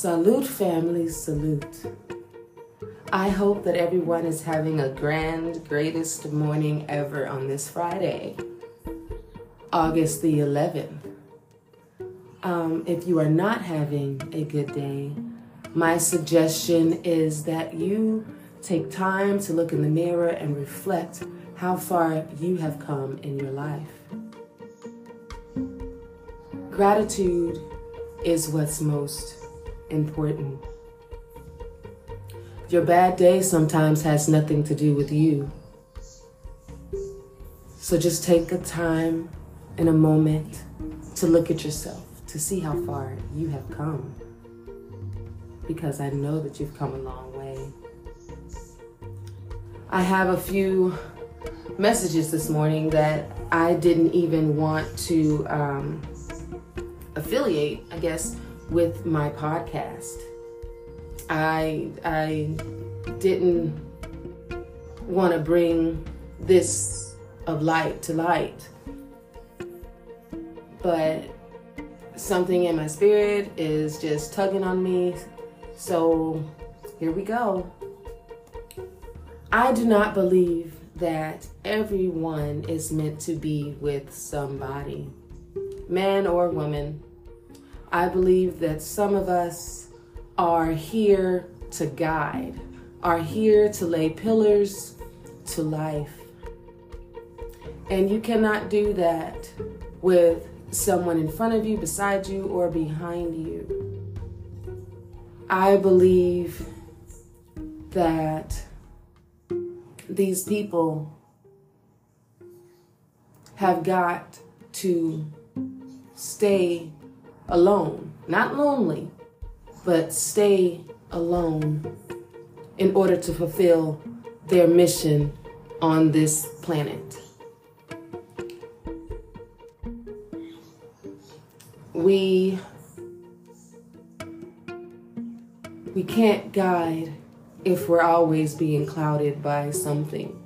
Salute, family, salute. I hope that everyone is having a greatest morning ever on this Friday, August the 11th. If you are not having a good day, my suggestion is that you take time to look in the mirror and reflect how far you have come in your life. Gratitude is what's most important. Your bad day sometimes has nothing to do with you. So just take a time and a moment to look at yourself, to see how far you have come. Because I know that you've come a long way. I have a few messages this morning that I didn't even want to affiliate, I guess, with my podcast. I didn't want to bring this of light to light, but something in my spirit is just tugging on me, so here we go. I do not believe that everyone is meant to be with somebody, man or woman. I believe that some of us are here to guide, are here to lay pillars to life. And you cannot do that with someone in front of you, beside you, or behind you. I believe that these people have got to stay alone, not lonely, but stay alone in order to fulfill their mission on this planet. We can't guide if we're always being clouded by something.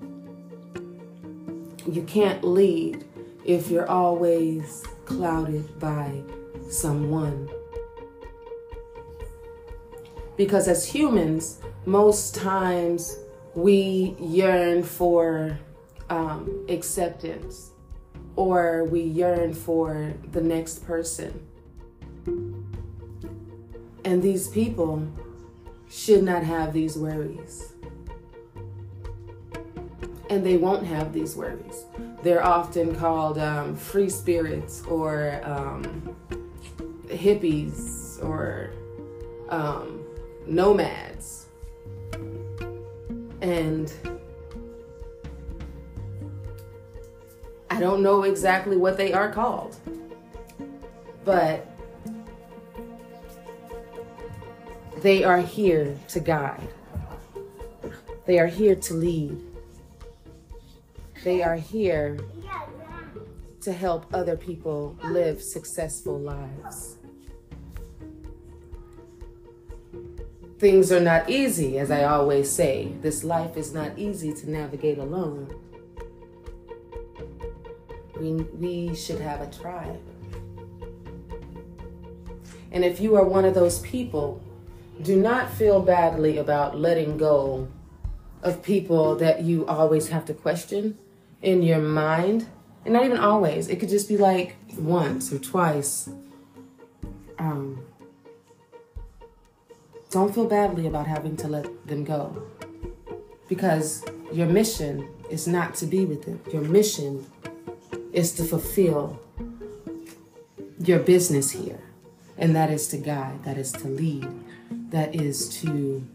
You can't lead if you're always clouded by someone. Because as humans, most times we yearn for acceptance, or we yearn for the next person. And these people should not have these worries. And they won't have these worries. They're often called free spirits, or hippies, or nomads. And I don't know exactly what they are called, but they are here to guide. They are here to lead. They are here to help other people live successful lives. Things are not easy, as I always say. This life is not easy to navigate alone. We should have a tribe. And if you are one of those people, do not feel badly about letting go of people that you always have to question in your mind. And not even always. It could just be like once or twice. Don't feel badly about having to let them go, because your mission is not to be with them. Your mission is to fulfill your business here, and that is to guide, that is to lead, that is to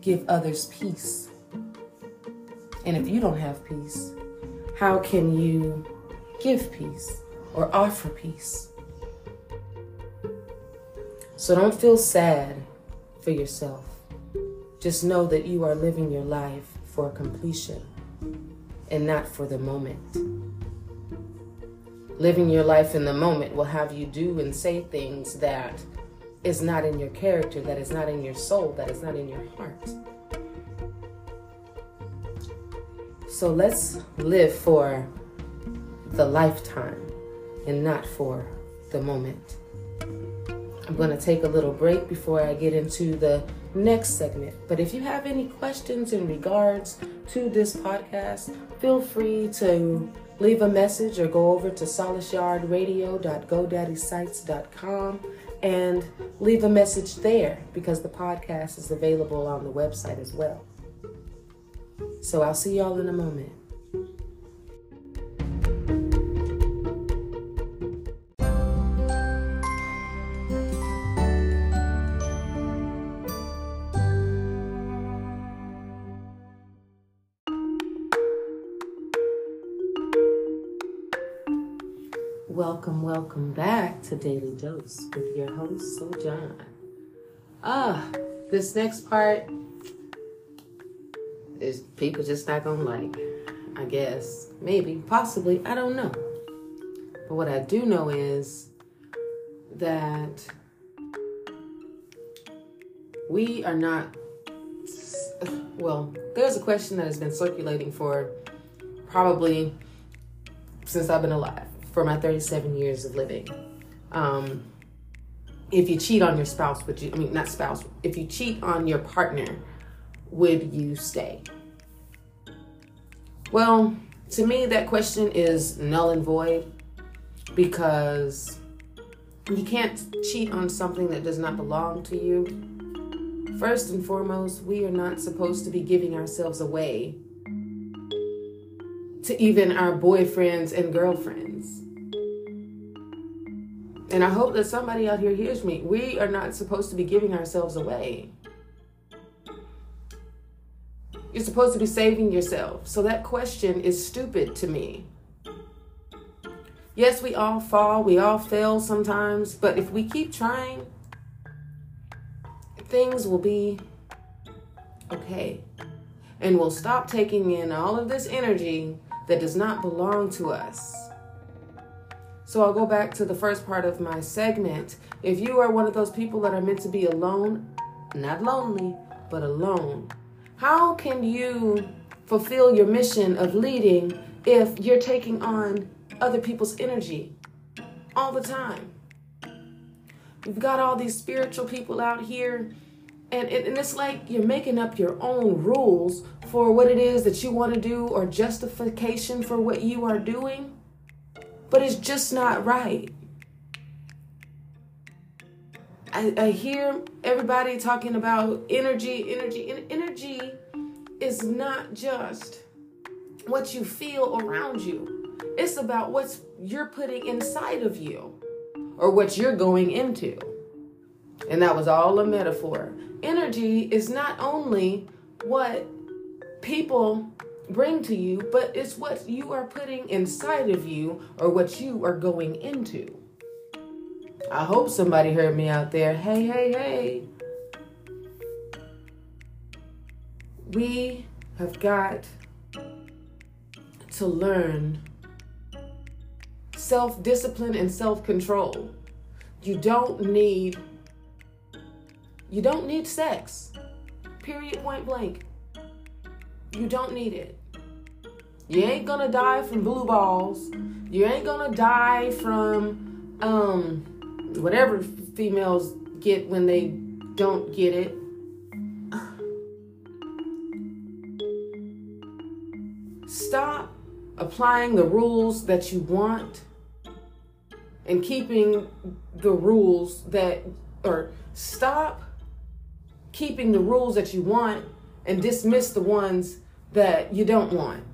give others peace. And if you don't have peace, how can you give peace? Or offer peace. So don't feel sad for yourself. Just know that you are living your life for completion and not for the moment. Living your life in the moment will have you do and say things that is not in your character, that is not in your soul, that is not in your heart. So let's live for the lifetime. and not for the moment. I'm going to take a little break before I get into the next segment. But if you have any questions in regards to this podcast, feel free to leave a message or go over to solaceyardradio.godaddysites.com and leave a message there, because the podcast is available on the website as well. So I'll see y'all in a moment. Welcome back to Daily Dose with your host, Sol John. This next part is people just not gonna like, I guess. Maybe, possibly, I don't know. But what I do know is that we are not, well, there's a question that has been circulating for probably since I've been alive. For my 37 years of living, if you cheat on your spouse, if you cheat on your partner, would you stay? Well, to me, that question is null and void, because you can't cheat on something that does not belong to you. First and foremost, we are not supposed to be giving ourselves away to even our boyfriends and girlfriends. And I hope that somebody out here hears me. We are not supposed to be giving ourselves away. You're supposed to be saving yourself. So that question is stupid to me. Yes, we all fall. We all fail sometimes. But if we keep trying, things will be okay. And we'll stop taking in all of this energy that does not belong to us. So I'll go back to the first part of my segment. If you are one of those people that are meant to be alone, not lonely, but alone, how can you fulfill your mission of leading if you're taking on other people's energy all the time? We've got all these spiritual people out here, and it's like you're making up your own rules for what it is that you want to do, or justification for what you are doing. But it's just not right. I hear everybody talking about energy. Energy is not just what you feel around you. It's about what you're putting inside of you or what you're going into. And that was all a metaphor. Energy is not only what people bring to you, but it's what you are putting inside of you or what you are going into. I hope somebody heard me out there. Hey. We have got to learn self-discipline and self-control. You don't need sex. Period, point blank. You don't need it. You ain't gonna die from blue balls. You ain't gonna die from whatever females get when they don't get it. Stop applying the rules that you want and keeping the rules keeping the rules that you want and dismiss the ones that you don't want.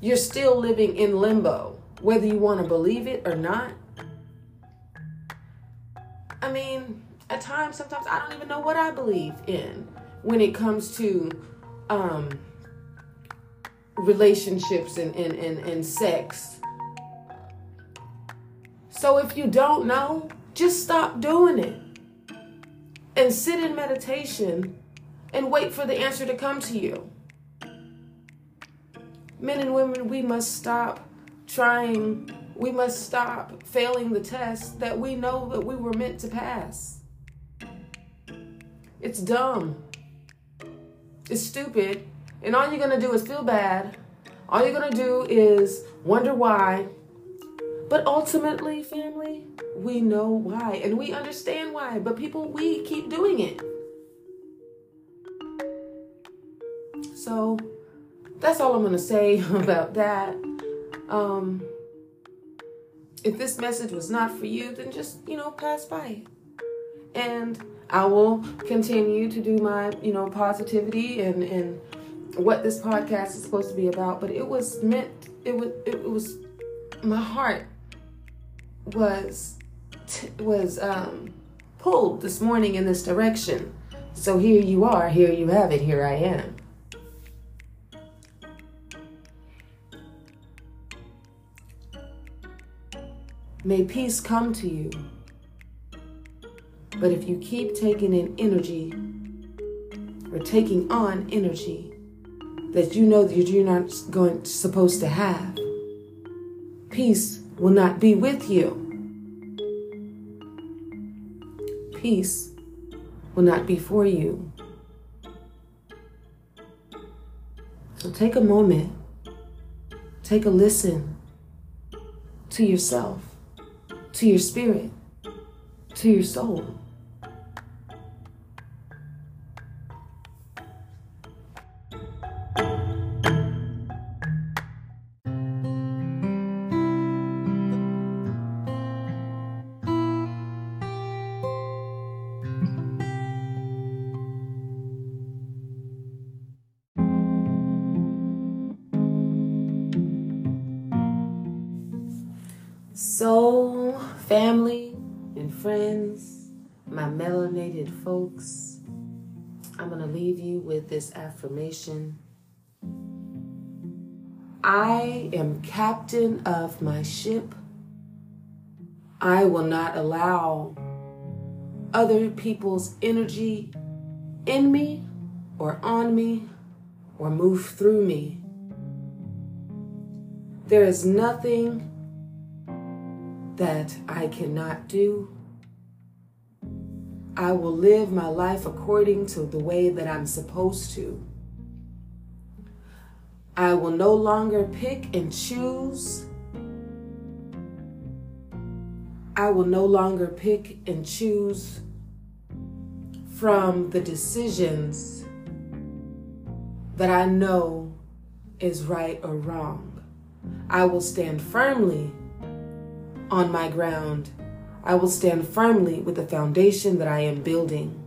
You're still living in limbo, whether you want to believe it or not. I mean, at times, sometimes I don't even know what I believe in when it comes to relationships and sex. So if you don't know, just stop doing it. And sit in meditation and wait for the answer to come to you. Men and women, we must stop trying. We must stop failing the test that we know that we were meant to pass. It's dumb. It's stupid. And all you're going to do is feel bad. All you're going to do is wonder why. But ultimately, family, we know why and we understand why. But people, we keep doing it. So that's all I'm going to say about that. If this message was not for you, then just, pass by it. And I will continue to do my, positivity and what this podcast is supposed to be about. But it was meant, it was my heart was pulled this morning in this direction. So here you are, here you have it, here I am. May peace come to you. But if you keep taking on energy that you know that you're not supposed to have, peace will not be with you. Peace will not be for you. So take a moment, take a listen to yourself, to your spirit, to your soul. So, family and friends, my melanated folks, I'm going to leave you with this affirmation. I am captain of my ship. I will not allow other people's energy in me or on me or move through me. There is nothing that I cannot do. I will live my life according to the way that I'm supposed to. I will no longer pick and choose. I will no longer pick and choose from the decisions that I know is right or wrong. I will stand firmly on my ground. I will stand firmly with the foundation that I am building.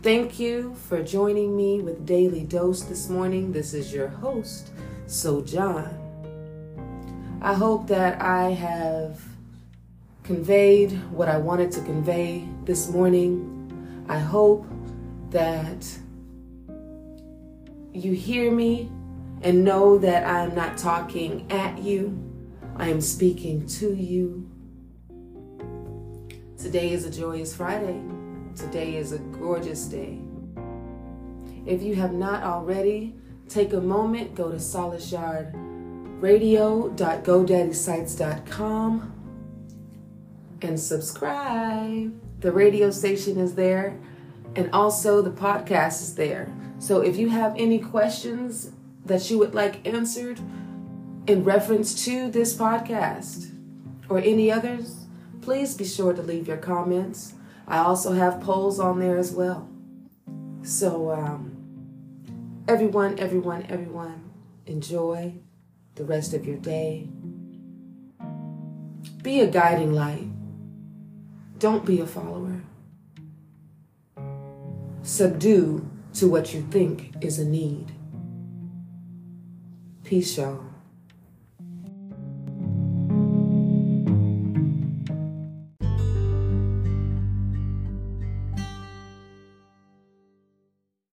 Thank you for joining me with Daily Dose this morning. This is your host, Sol John. I hope that I have conveyed what I wanted to convey this morning. I hope that you hear me and know that I am not talking at you. I am speaking to you. Today is a joyous Friday. Today is a gorgeous day. If you have not already, take a moment, go to solaceyardradio.godaddysites.com and subscribe. The radio station is there and also the podcast is there. So if you have any questions that you would like answered in reference to this podcast or any others, please be sure to leave your comments. I also have polls on there as well. So everyone, enjoy the rest of your day. Be a guiding light. Don't be a follower. Subdue to what you think is a need. Peace, y'all.